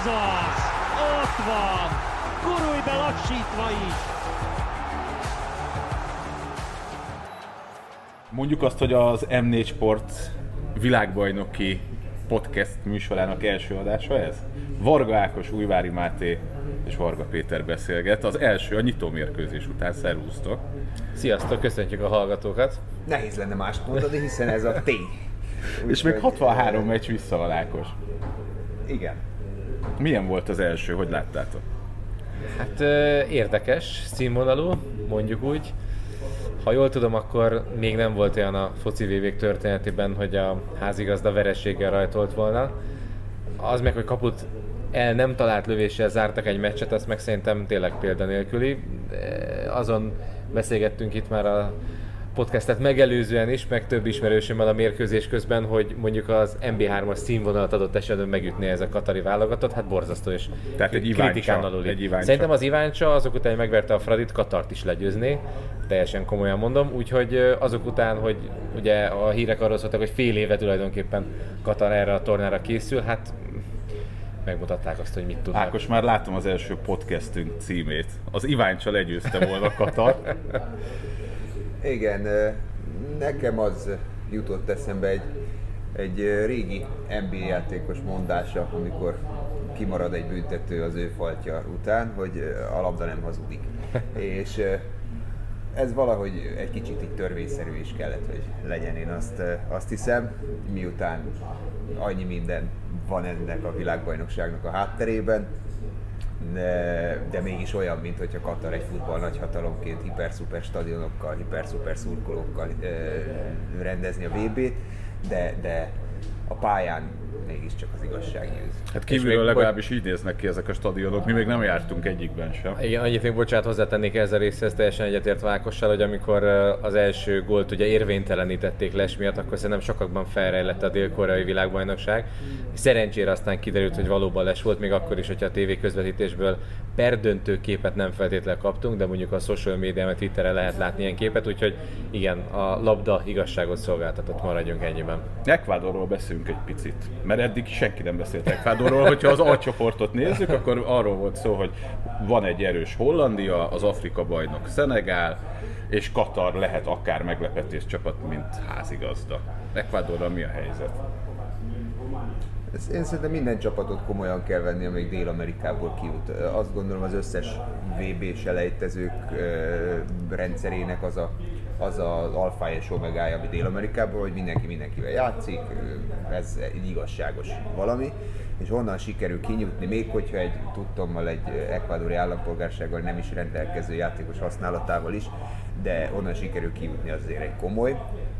ez az! Ott van! Gurulj be lassítva is! Mondjuk azt, hogy az M4 Sport világbajnoki podcast műsorának első adása ez. Varga Ákos, Újvári Máté és Varga Péter beszélget. Az első a nyitó mérkőzés után. Szervusztok! Sziasztok! Köszöntjük a hallgatókat! Nehéz lenne mást mondani, hiszen ez a tény. És még 63 meccs vissza van, Ákos. Igen. Milyen volt az első? Hogy láttátok? Hát érdekes, színvonalú, mondjuk úgy. Ha jól tudom, akkor még nem volt olyan a foci VB-k történetében, hogy a házigazda vereséggel rajtolt volna. Az meg, hogy kaput el nem talált lövéssel zártak egy meccset, azt meg szerintem tényleg példanélküli. Azon beszélgettünk itt már a podcastet megelőzően is, meg több ismerősömmel a mérkőzés közben, hogy mondjuk az MB3-as színvonalat adott esetben megütné ez a katari válogatott, hát borzasztó és kritikán aluli. Szerintem az Iváncsa azok után, hogy megverte a Fradit, Katart is legyőzné, teljesen komolyan mondom, úgyhogy azok után, hogy ugye a hírek arról szóltak, hogy fél éve tulajdonképpen Katar erre a tornára készül, hát megmutatták azt, hogy mit tudnak. Ákos, már látom az első podcastünk címét. Az Iváncsa legyőzte volna Katart. Igen, nekem az jutott eszembe egy régi NBA játékos mondása, amikor kimarad egy büntető az ő faltja után, hogy a labda nem hazudik. És ez valahogy egy kicsit így törvényszerű is kellett, hogy legyen, én azt hiszem, miután annyi minden van ennek a világbajnokságnak a hátterében, de mégis olyan, mint hogyha Katar egy futball nagyhatalomként hiper-szuper stadionokkal, hiper-szuper szurkolókkal rendezni a VB-t, de a pályán mégiscsak az igazság győz. Hát kívülről legalábbis így néznek ki ezek a stadionok, mi még nem jártunk egyikben sem. Igen, annyit még bocsánat hozzátennék ez a részhez, teljesen egyetért Vákossal, hogy amikor az első gólt ugye érvénytelenítették les miatt, akkor szerintem sokakban felrejlett a dél-koreai világbajnokság. Szerencsére aztán kiderült, hogy valóban les volt, még akkor is, hogyha a TV közvetítésből perdöntő képet nem feltétlenül kaptunk, de mondjuk a social médiában, Twitteren lehet látni ilyen képet, úgyhogy igen, a labda igazságot szolgáltatott, maradjunk ennyiben. Ecuadorról beszélünk egy picit, mert eddig senki nem beszélt Ecuadorról, hogyha az A csoportot nézzük, akkor arról volt szó, hogy van egy erős Hollandia, az Afrika bajnok Szenegál, és Katar lehet akár meglepetés csapat, mint házigazda. Ecuadorra mi a helyzet? Én szerintem minden csapatot komolyan kell venni, amelyik Dél-Amerikából kijut. Azt gondolom, az összes VB-s elejtezők rendszerének az alfája és omegája, ami Dél-Amerikából, hogy mindenki mindenkivel játszik, ez egy igazságos valami, és onnan sikerül kinyújtni, még hogyha egy tudtommal, egy ekvádori állampolgársággal nem is rendelkező játékos használatával is, de onnan sikerül kijutni, azért egy komoly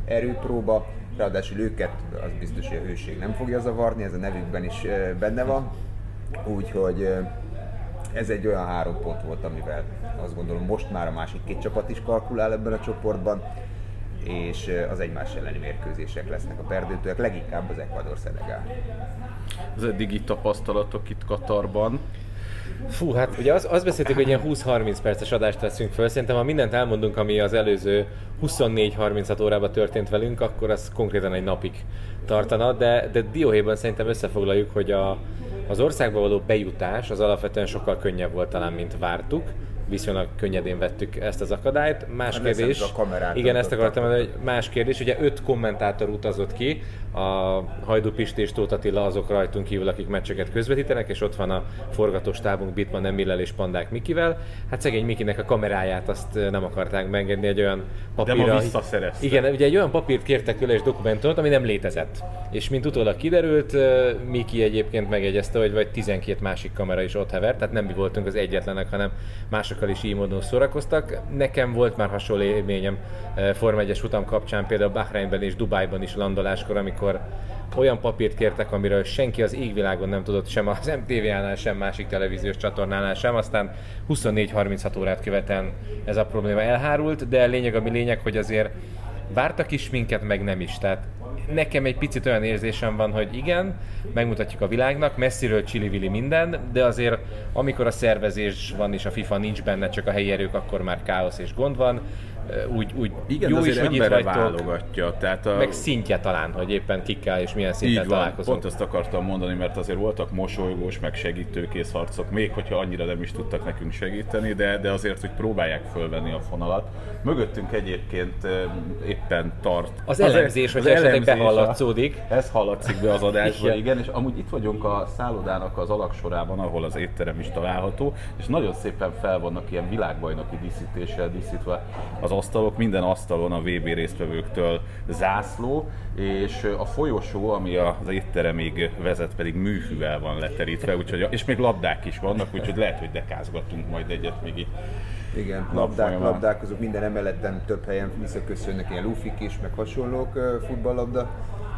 erőpróba. Ráadásul őket az biztos, hogy a hőség nem fogja zavarni, ez a nevükben is benne van, úgyhogy ez egy olyan 3 pont volt, amivel azt gondolom most már a másik két csapat is kalkulál ebben a csoportban, és az egymás elleni mérkőzések lesznek a perdőtőek, leginkább az Ecuador-Szenegál. Az eddigi tapasztalatok itt Katarban. Fú, hát ugye azt beszéltük, hogy ilyen 20-30 perces adást veszünk föl, szerintem ha mindent elmondunk, ami az előző 24-36 órában történt velünk, akkor az konkrétan egy napig tartana, de dióhéjban szerintem összefoglaljuk, hogy az országba való bejutás az alapvetően sokkal könnyebb volt talán, mint vártuk. Viszonylag könnyedén vettük ezt az akadályt. Más kérdés, igen, ezt akartam mondani, hogy más kérdés, ugye 5 kommentátor utazott ki, a Hajdú Pisti és Tóth Attila azok rajtunk kívül, akik meccseket közvetítenek, és ott van a forgatóstábunk Bitman, Emillel és Pandák Mikivel. Hát szegény Mikinek a kameráját azt nem akarták megengedni, egy olyan papírra. De ma visszaszerezte. Igen, ugye egy olyan papírt kértek tőle és dokumentumot, ami nem létezett. És mint utólag kiderült, Miki egyébként megjegyezte, hogy vagy 12 másik kamera is ott hevert, tehát nem mi voltunk az egyetlenek, hanem mások is így módon szórakoztak. Nekem volt már hasonló élményem Forma-1-es utam kapcsán, például Bahreinben és Dubajban is landoláskor, amikor olyan papírt kértek, amiről senki az égvilágon nem tudott, sem az MTV-nál, sem másik televíziós csatornánál sem, aztán 24-36 órát követően ez a probléma elhárult, de lényeg, ami lényeg, hogy azért vártak is minket, meg nem is. Tehát nekem egy picit olyan érzésem van, hogy igen, megmutatjuk a világnak, messziről csili-vili minden, de azért amikor a szervezés van és a FIFA nincs benne, csak a helyi erők, akkor már káosz és gond van. úgy igen, jó is, hogy itt vagytok, tehát a... meg szintje talán, hogy éppen kikkel és milyen szinten találkozunk. Így van, pont ezt akartam mondani, mert azért voltak mosolygós, meg segítőkész harcok, még hogyha annyira nem is tudtak nekünk segíteni, de azért, hogy próbálják fölvenni a fonalat. Mögöttünk egyébként éppen tart. Az elemzés, hogy esetleg behallatszódik. Ez hallatszik be az adásban, igen, és amúgy itt vagyunk a szállodának az alagsorában, ahol az étterem is található, és nagyon szépen fel vannak ilyen világbajnoki díszítéssel díszítve az asztalok, minden asztalon a VB résztvevőktől zászló, és a folyosó, ami az étteremig vezet, pedig műhűvel van leterítve, úgyhogy, és még labdák is vannak, úgyhogy lehet, hogy dekázgatunk majd egyet még itt. Igen, labdák, azok minden emeleten több helyen visszaköszönnek, ilyen lufik is, meg hasonlók futballlabda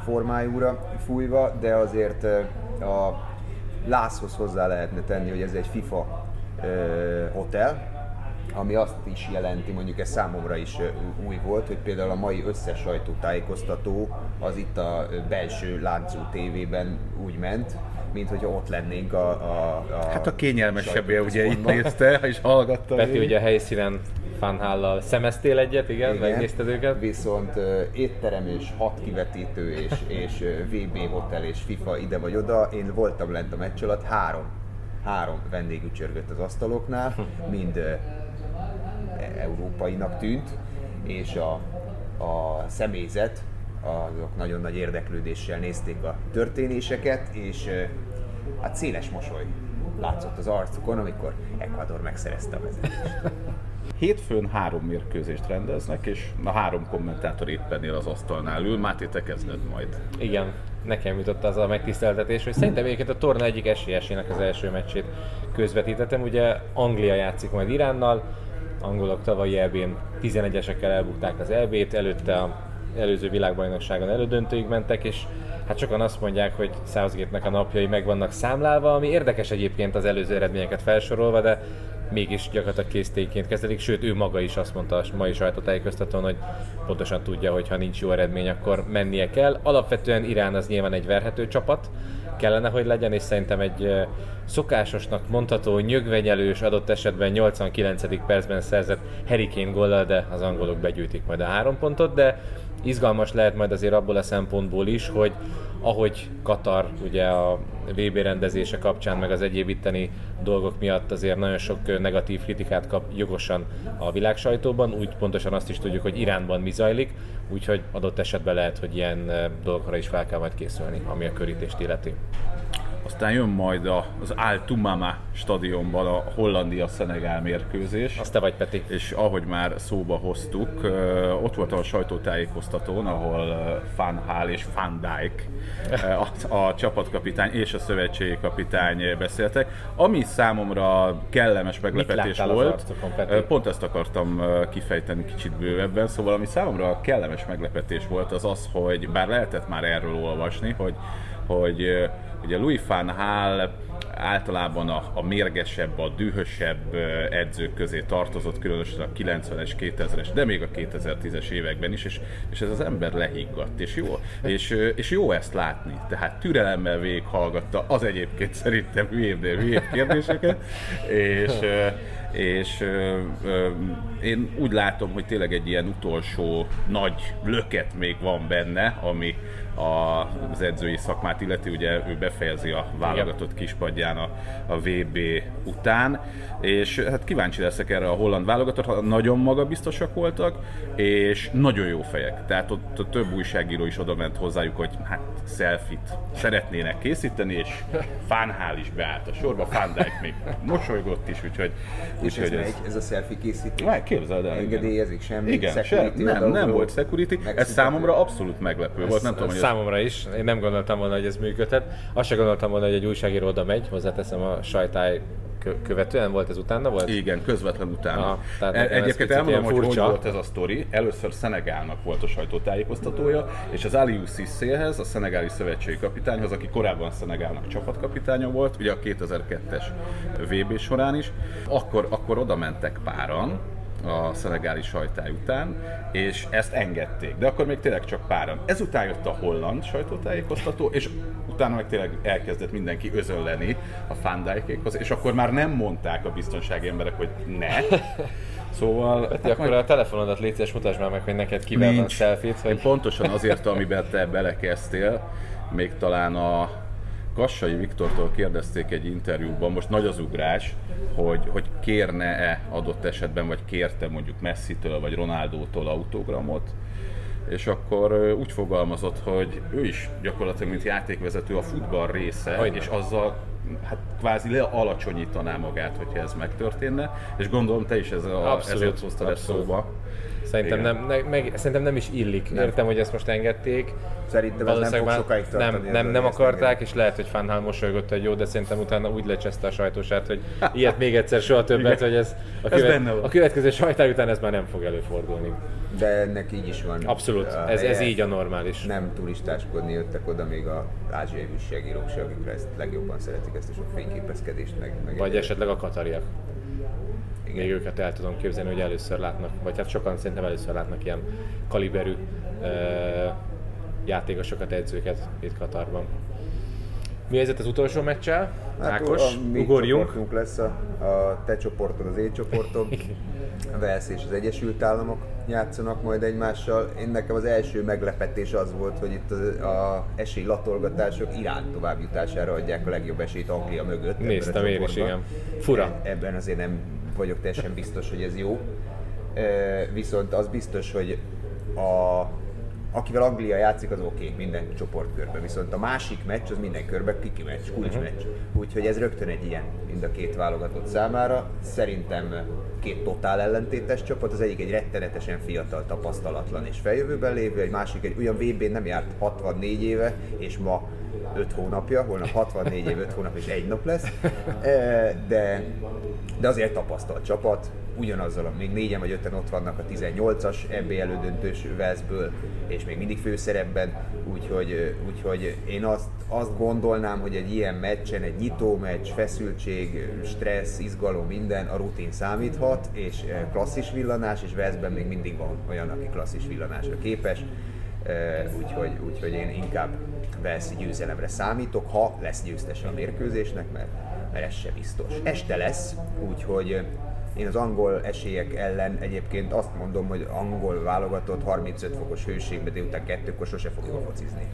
formájúra fújva, de azért a lászhoz hozzá lehetne tenni, hogy ez egy FIFA hotel, ami azt is jelenti, mondjuk ez számomra is új volt, hogy például a mai összes sajtótájékoztató az itt a belső láncú tévében úgy ment, mint hogyha ott lennénk a hát a kényelmesebbje ugye itt nézte és hallgatta. Peti ugye a helyszínen Van Gaallal szemeztél egyet, igen, megnézted őket. Viszont étterem és 6 kivetítő és VB hotel és FIFA ide vagy oda, én voltam lent a meccs alatt, három vendégű csörgött az asztaloknál, mind európainak tűnt, és a személyzet, azok nagyon nagy érdeklődéssel nézték a történéseket, és hát széles mosoly látszott az arcukon, amikor Ecuador megszerezte a vezetést. Hétfőn 3 mérkőzést rendeznek, és a 3 kommentátor éppen az asztalnál ül. Máté, te kezded majd. Igen, nekem jutott az a megtiszteltetés, hogy szerintem egyébként a torna egyik esélyesének az első meccsét közvetítettem. Ugye Anglia játszik majd Iránnal, angolok tavalyi EB-n 11-esekkel elbukták az EB-t, előtte a előző világbajnokságon elődöntőig mentek, és hát sokan azt mondják, hogy Southgate-nek a napjai meg vannak számlálva, ami érdekes egyébként az előző eredményeket felsorolva, de mégis gyakorlatilag késztékként kezdődik, sőt ő maga is azt mondta a mai sajtótájékoztatón, hogy pontosan tudja, hogy ha nincs jó eredmény, akkor mennie kell. Alapvetően Irán az nyilván egy verhető csapat, kellene, hogy legyen, és szerintem egy szokásosnak mondható, nyögvenyelős, adott esetben 89. percben szerzett Harry Kane góllal, de az angolok begyűjtik majd a 3 pontot, de izgalmas lehet majd azért abból a szempontból is, hogy ahogy Katar ugye a VB rendezése kapcsán, meg az egyéb itteni dolgok miatt azért nagyon sok negatív kritikát kap jogosan a világ sajtóban, úgy pontosan azt is tudjuk, hogy Iránban mi zajlik, úgyhogy adott esetben lehet, hogy ilyen dolgokra is fel kell majd készülni, ami a körítést illeti. Aztán jön majd az Altumama stadionban a Hollandia-Szenegál mérkőzés. Azt te vagy, Peti. És ahogy már szóba hoztuk, ott voltam a sajtótájékoztatón, ahol Van Gaal és Van Dijk, a csapatkapitány és a szövetségi kapitány beszéltek. Ami számomra kellemes meglepetés volt, pont ezt akartam kifejteni kicsit bővebben, szóval ami számomra kellemes meglepetés volt az az, hogy bár lehetett már erről olvasni, hogy ugye Louis van Gaal általában a mérgesebb, a dühösebb edzők közé tartozott, különösen a 90-es, 2000-es, de még a 2010-es években is, és ez az ember lehiggadt, és jó, és jó ezt látni. Tehát türelemmel végighallgatta az egyébként szerintem hülyébb kérdéseket, és én úgy látom, hogy tényleg egy ilyen utolsó nagy löket még van benne, ami az edzői szakmát illeti, ugye ő befejezi a válogatott kispadján a VB után, és hát kíváncsi leszek erre a holland válogatott, nagyon magabiztosak voltak, és nagyon jó fejek, tehát ott több újságíró is oda ment hozzájuk, hogy hát selfie-t szeretnének készíteni, és Van Gaal is beállt a sorba, Van Dijk még mosolygott is, úgyhogy... És úgy, ez a selfie készítés? Már képzeld el, engedélyezik semmi, igen, nem volt security, ez számomra abszolút meglepő volt, nem tudom, számomra is. Én nem gondoltam volna, hogy ez működhet. Azt sem gondoltam volna, hogy egy újságíró oda megy, hozzáteszem a sajtáj követően volt ez utána volt? Igen, közvetlen utána. Aha, egyébként elmondom, hogy furcsa. Hogy volt ez a sztori. Először Szenegálnak volt a sajtótájékoztatója, és az Aliou Sisséhhez, a szenegáli szövetségi kapitányhoz, aki korábban Szenegálnak csapatkapitánya volt, ugye a 2002-es VB során is, akkor oda mentek páran, a szenegáli sajtáj után, és ezt engedték. De akkor még tényleg csak páran. Ezután jött a holland sajtótájékoztató, és utána meg tényleg elkezdett mindenki özönleni a Van Dijkékhoz, és akkor már nem mondták a biztonsági emberek, hogy ne, Szóval... Peti, hát akkor majd... a telefonodat légy szíves, mutasd már meg, hogy neked kivel van selfie-t, vagy... Pontosan azért, amiben te belekezdtél, még talán a Kassai Viktortól kérdezték egy interjúban, most nagy az ugrás, hogy kérne-e adott esetben, vagy kérte mondjuk Messitől, vagy Ronaldótól autogramot, és akkor úgy fogalmazott, hogy ő is gyakorlatilag, mint játékvezető a futball része, és azzal hát kvázi lealacsonyítaná magát, hogyha ez megtörténne, és gondolom te is ezért hoztad ezt szóba. Szerintem nem is illik. Értem, hogy ezt most engedték. Szerintem ez nem fog sokáig tartani. Nem akarták, és lehet, hogy Van Gaal mosolygott, hogy jó, de szerintem utána úgy lecseszte a sajtósát, hogy ilyet még egyszer soha többet, hogy ez a következő sajtály után ez már nem fog előfordulni. De ennek így is van. Abszolút, ez így a normális. Nem turistáskodni jöttek oda még az ázsiai újságírók se, akikre ezt legjobban szeretik, ezt a sok fényképezkedést. Vagy esetleg a katariak. Igen. Még őket el tudom képzelni, hogy először látnak, vagy hát sokan szerintem először látnak ilyen kaliberű játékosokat, edzőket itt Katarban. Mi helyzet az utolsó meccsel? Ákos, ugorjunk. Csoportunk lesz a te csoportod, az én csoportom. Velsz és az Egyesült Államok játszanak majd egymással. Én nekem az első meglepetés az volt, hogy itt az esélylatolgatások Irán továbbjutására adják a legjobb esélyt Anglia mögött. Néztem én is, igen. Fura. Ebben azért nem vagyok teljesen biztos, hogy ez jó. Viszont az biztos, hogy akivel Anglia játszik, az oké, minden csoportkörben. Viszont a másik meccs, az minden körben kiki meccs, kulcsmeccs. Úgyhogy ez rögtön egy ilyen, mind a két válogatott számára. Szerintem két totál ellentétes csapat, az egyik egy rettenetesen fiatal, tapasztalatlan és feljövőben lévő, egy másik egy olyan VB-n nem járt 64 éve, és ma 5 hónapja, holnap 64 év, 5 hónap és 1 nap lesz, de azért tapasztalt csapat, ugyanazzal még 4-en vagy 5-en ott vannak a 18-as EB elődöntős Walesből, és még mindig főszerepben, úgyhogy én azt gondolnám, hogy egy ilyen meccsen, egy nyitó meccs, feszültség, stressz, izgalom, minden, a rutin számíthat, és klasszis villanás, és Walesben még mindig van olyan, aki klasszis villanásra képes, úgyhogy én inkább Walesi győzelemre számítok, ha lesz győztes a mérkőzésnek, mert ez se biztos. Este lesz, úgyhogy én az angol esélyek ellen egyébként azt mondom, hogy angol válogatott 35 fokos hőségben, de után 2-kor sose fog jól focizni.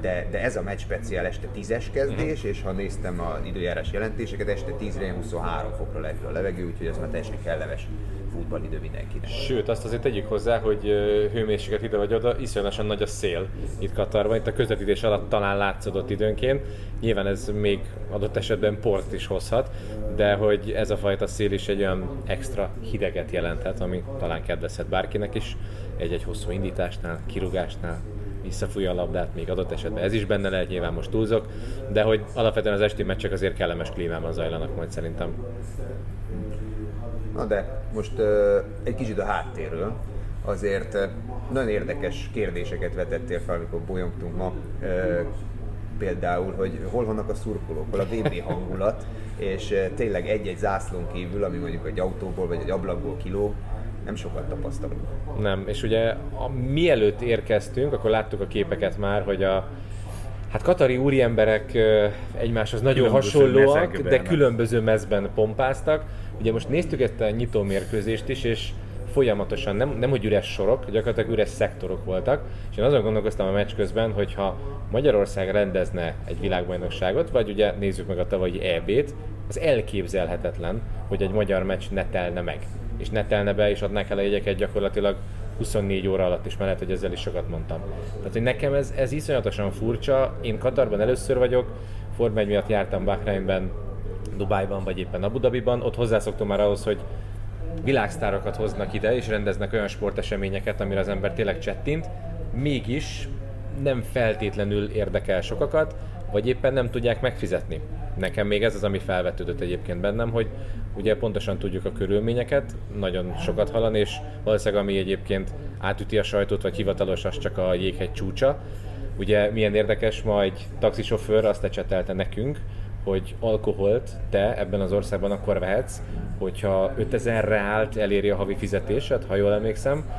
De ez a meccs speciál este 10-es kezdés, és ha néztem az időjárás jelentéseket, este 10-re 23 fokra lehűl a levegő, úgyhogy ez már teljesen kellemes futballidő mindenkinek. Sőt, azt azért tegyük hozzá, hogy hőmérséklet ide vagy oda, iszonyatosan nagy a szél itt Katarban, itt a közvetítés alatt talán látszódott időnként. Nyilván ez még adott esetben port is hozhat, de hogy ez a fajta szél is egy olyan extra hideget jelenthet, ami talán kedvezhet bárkinek is, egy-egy hosszú indításnál, kirugásnál. Visszafújja a labdát, még adott esetben ez is benne lehet, nyilván most túlzok, de hogy alapvetően az esti meccsek azért kellemes klímában zajlanak majd szerintem. Na de most egy kicsit a háttérről, azért nagyon érdekes kérdéseket vetettél fel, amikor bolyongtunk ma, például, hogy hol vannak a szurkolók, hol a VB hangulat, és tényleg egy-egy zászlón kívül, ami mondjuk egy autóból vagy egy ablakból kilóg, nem sokat tapasztalunk. Nem, és ugye mielőtt érkeztünk, akkor láttuk a képeket már, hogy hát katari úriemberek egymáshoz nagyon hasonlóak, de különböző mezben pompáztak. Ugye most néztük ezt a nyitó mérkőzést is, és folyamatosan nem hogy üres sorok, gyakorlatilag üres szektorok voltak, és én azon gondolkoztam a meccs közben, hogyha Magyarország rendezne egy világbajnokságot, vagy ugye nézzük meg a tavalyi EB-t, az elképzelhetetlen, hogy egy magyar meccs ne telne meg. És ne telne be, és adnák el a jegyeket gyakorlatilag 24 óra alatt is, mert hogy ezzel is sokat mondtam. Tehát, hogy nekem ez iszonyatosan furcsa, én Katarban először vagyok, Forma-1 miatt jártam Bahreinben, Dubajban, vagy éppen Abu Dhabiban, ott hozzászoktam már ahhoz, hogy világsztárokat hoznak ide, és rendeznek olyan sporteseményeket, amire az ember tényleg csettint, mégis nem feltétlenül érdekel sokakat, vagy éppen nem tudják megfizetni. Nekem még ez az, ami felvetődött egyébként bennem, hogy ugye pontosan tudjuk a körülményeket, nagyon sokat hallani, és valószínűleg ami egyébként átüti a sajtót, vagy hivatalos, az csak a jéghegy csúcsa. Ugye milyen érdekes, ma egy taxisofőr azt ecsetelte nekünk, hogy alkoholt te ebben az országban akkor vehetsz, hogyha 5000 reált eléri a havi fizetésed, ha jól emlékszem.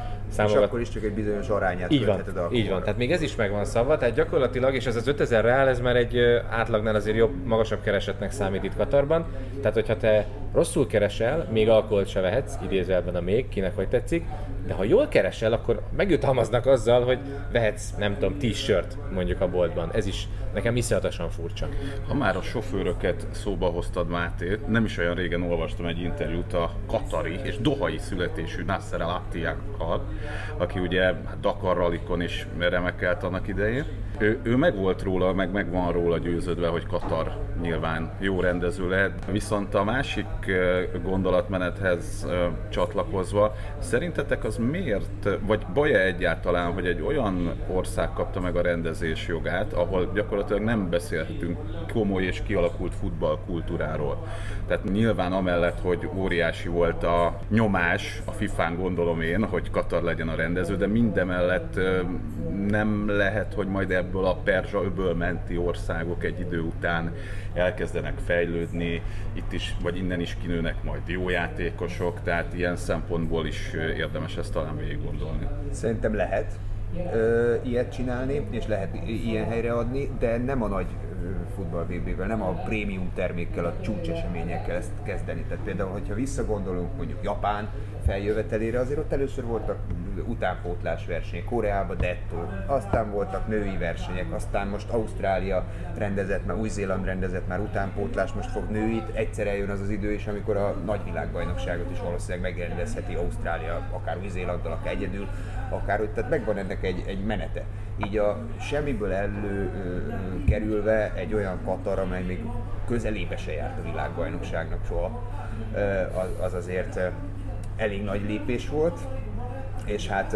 És akkor is csak egy bizonyos arányát követheted alkoholra. Így van, tehát még ez is megvan szabva, tehát gyakorlatilag, és ez az 5000 reál, ez már egy átlagnál azért jobb, magasabb keresetnek számít itt Katarban. Tehát, hogyha te rosszul keresel, még alkoholt se vehetsz, idézelben a még, kinek hogy tetszik, de ha jól keresel, akkor megjutalmaznak azzal, hogy vehetsz, nem tudom, t-shirt mondjuk a boltban. Ez is nekem iszonyatosan furcsa. Ha már a sofőröket szóba hoztad, Máté, nem is olyan régen olvastam egy interjút a katari és dohai születésű Nasser Al-Attiakkal, aki ugye Dakar Rallycon is remekelt annak idején. Ő meg volt róla, meg van róla győződve, hogy Katar nyilván jó rendező lehet. Viszont a másik gondolatmenethez csatlakozva, szerintetek az miért, vagy baja egyáltalán, hogy egy olyan ország kapta meg a rendezés jogát, ahol gyakorlatilag nem beszélhetünk komoly és kialakult futballkultúráról. Tehát nyilván amellett, hogy óriási volt a nyomás, a FIFA-n gondolom én, hogy Katar legyen a rendező, de mindemellett nem lehet, hogy majd ebből a perzsaöböl menti országok egy idő után elkezdenek fejlődni, itt is, vagy innen is kinőnek majd jó játékosok, tehát ilyen szempontból is érdemes ezt talán végig gondolni. Szerintem lehet ilyet csinálni, és lehet ilyen helyre adni, de nem a nagy futball VB-vel, nem a prémium termékkel, a csúcseseményekkel ezt kezdeni. Tehát például, hogyha visszagondolunk mondjuk Japán feljövetelére, azért ott először voltak utánpótlás versenyek, Koreában dettó, aztán voltak női versenyek, aztán most Ausztrália rendezett, már Új-Zéland rendezett, már utánpótlás, most fog nőit, egyszer eljön az az idő is, amikor a nagyvilágbajnokságot is valószínűleg megrendezheti Ausztrália, akár Új-Zélanddal, akár egyedül, akár ott, tehát megvan ennek egy menete. Így a semmiből előkerülve egy olyan Katar, amely még közelébe se járt a világbajnokságnak soha, az azért elég nagy lépés volt, és hát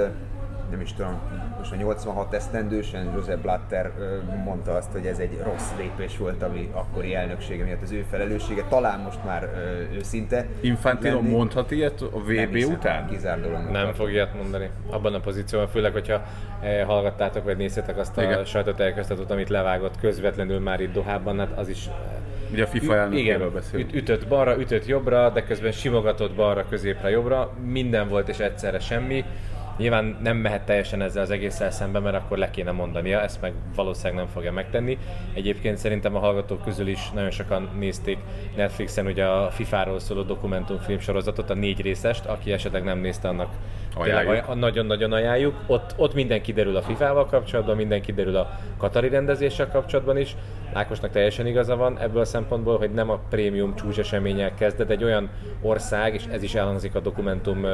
nem is tudom, most a 86 esztendősen Joseph Blatter mondta azt, hogy ez egy rossz lépés volt, ami akkori elnöksége miatt az ő felelőssége, talán most már őszinte. Infantino mondhat ilyet a VB után? Nem fog ilyet mondani. Abban a pozícióban, főleg, hogyha hallgattátok vagy néztétek azt a sajtótájékoztatót, amit levágott közvetlenül már itt Dohában, hát az is... Ugye a FIFA elnökéről beszélünk. Ütött balra, ütött jobbra, de közben simogatott balra, középre, jobbra. Minden volt és egyszerre semmi. Nyilván nem mehet teljesen ezzel az egésszel szembe, mert akkor le kéne mondania, ezt meg valószínűleg nem fogja megtenni. Egyébként szerintem a hallgatók közül is nagyon sokan nézték Netflixen ugye a FIFA-ról szóló dokumentumfilm sorozatot, a 4 részest, aki esetleg nem nézte, annak nagyon-nagyon ajánljuk. Ott minden kiderül a FIFA-val kapcsolatban, minden kiderül a katari rendezéssel kapcsolatban is. Ákosnak teljesen igaza van ebből a szempontból, hogy nem a prémium csúcseseménnyel kezdett, egy olyan ország, és ez is elhangzik a dokumentum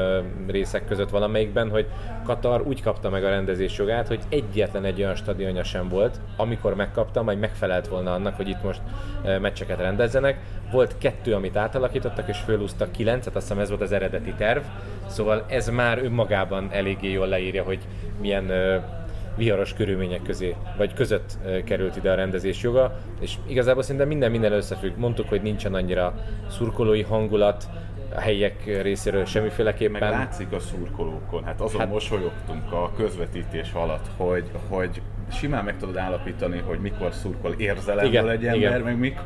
részek között valamelyikben, hogy Katar úgy kapta meg a rendezés jogát, hogy egyetlen egy olyan stadionja sem volt, amikor megkapta, majd megfelelt volna annak, hogy itt most meccseket rendezzenek. Volt 2, amit átalakítottak, és fölúztak 9-et, azt hiszem ez volt az eredeti terv, szóval ez már önmagában eléggé jól leírja, hogy milyen viharos körülmények közé, vagy között került ide a rendezés joga, és igazából szerintem minden összefügg. Mondtuk, hogy nincsen annyira szurkolói hangulat a helyiek részéről semmiféleképpen. Meg látszik a szurkolókon, hát azon mosolyogtunk a közvetítés alatt, hogy simán meg tudod állapítani, hogy mikor szurkol érzelemmel egy ember, meg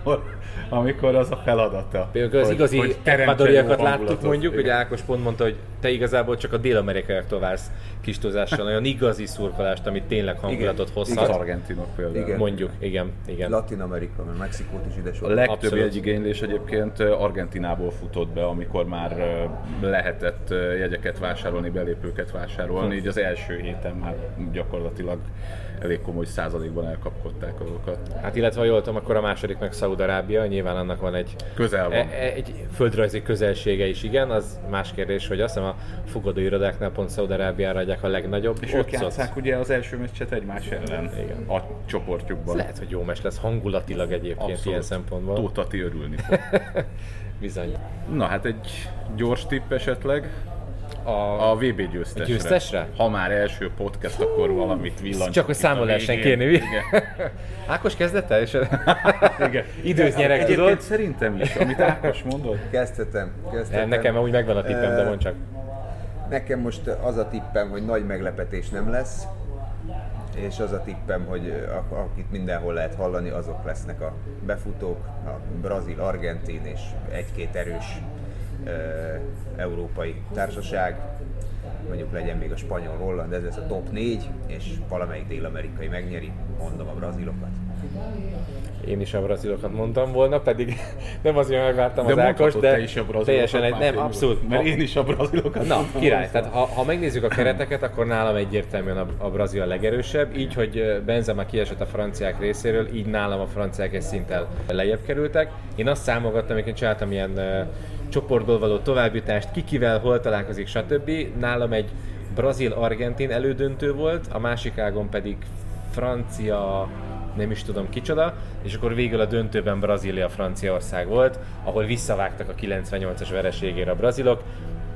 amikor az a feladata. Például az igazi ekvadoriakat láttuk mondjuk, igen. Hogy Ákos pont mondta, hogy te igazából csak a dél-amerikaiaktól vársz kis tudással olyan igazi szurkolást, amit tényleg hangulatot hozhat. Az argentinok például. Igen. Mondjuk, igen. Latin Amerika, mert Mexikót is ide sor. A legtöbb jegyigénylés egyébként Argentinából futott be, amikor már lehetett jegyeket vásárolni, belépőket vásárolni, így az első héten már gyakorlatilag elég komoly százalékban elkapkodták azokat. Hát illetve, ha jól tudom, akkor a második meg Szaúd-Arábia, nyilván annak van egy... Közel van. Egy földrajzi közelsége is, igen, az más kérdés, hogy azt hiszem a fogadóirodáknál pont Szaúd-Arábiára adják a legnagyobb. És ők játszák ugye az első meccset egymás ellen, igen. A csoportjukban. Ez lehet, hogy jó meccs lesz hangulatilag egyébként. Abszolút. Ilyen szempontból. Tóth Atti örülni fog. Bizony. Na hát egy gyors tipp esetleg. A VB győztesre? Ha már első podcast, akkor valamit villancsuk. Csak hogy számon lehessen kérni. Ákos kezdett el? Időt nyerek, tudod? Szerintem is, amit Ákos mondott. Kezdtem. Nekem úgy megvan a tippem, de mondd csak. Nekem most az a tippem, hogy nagy meglepetés nem lesz. És az a tippem, hogy akit mindenhol lehet hallani, azok lesznek a befutók. A brazil, argentin és egy-két erős európai társaság, mondjuk legyen még a spanyol, holland, ez lesz a top 4, és valamelyik dél-amerikai megnyeri, mondom a brazilokat. Én is a brazilokat mondtam volna, pedig nem azért megvártam az Ákost, de teljesen egy, nem, abszolút. Mert én is a brazilokat. Na, király, tehát ha megnézzük a kereteket, akkor nálam egyértelműen a brazil a legerősebb. Így, hogy Benzema kiesett a franciák részéről, így nálam a franciák egy szinttel lejjebb kerültek. Én azt számogattam, hogy csináltam ilyen csoportból való továbbjutást, kikivel, hol találkozik, stb. Nálam egy brazil-argentin elődöntő volt, a másik ágon pedig francia... nem is tudom kicsoda, és akkor végül a döntőben Brazília Franciaország volt, ahol visszavágtak a 98-as vereségére a brazilok.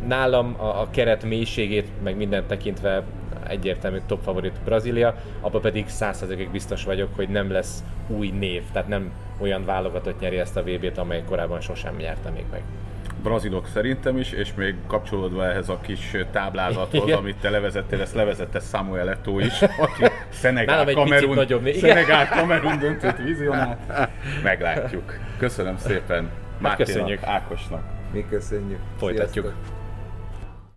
Nálam a keret mélységét, meg mindent tekintve egyértelmű top favorit Brazília, abba pedig 100%-ig biztos vagyok, hogy nem lesz új név, tehát nem olyan válogatott nyeri ezt a VB-t, amely korábban sosem nyerte még meg. Brazilok szerintem is, és még kapcsolódva ehhez a kis táblázathoz, igen, amit te levezettél, ezt levezette Samuel Eto'o is, aki Szenegál Kamerun döntött vizionát. Meglátjuk. Köszönöm szépen Máténak, Ákosnak. Mi köszönjük. Folytatjuk. Sziasztok.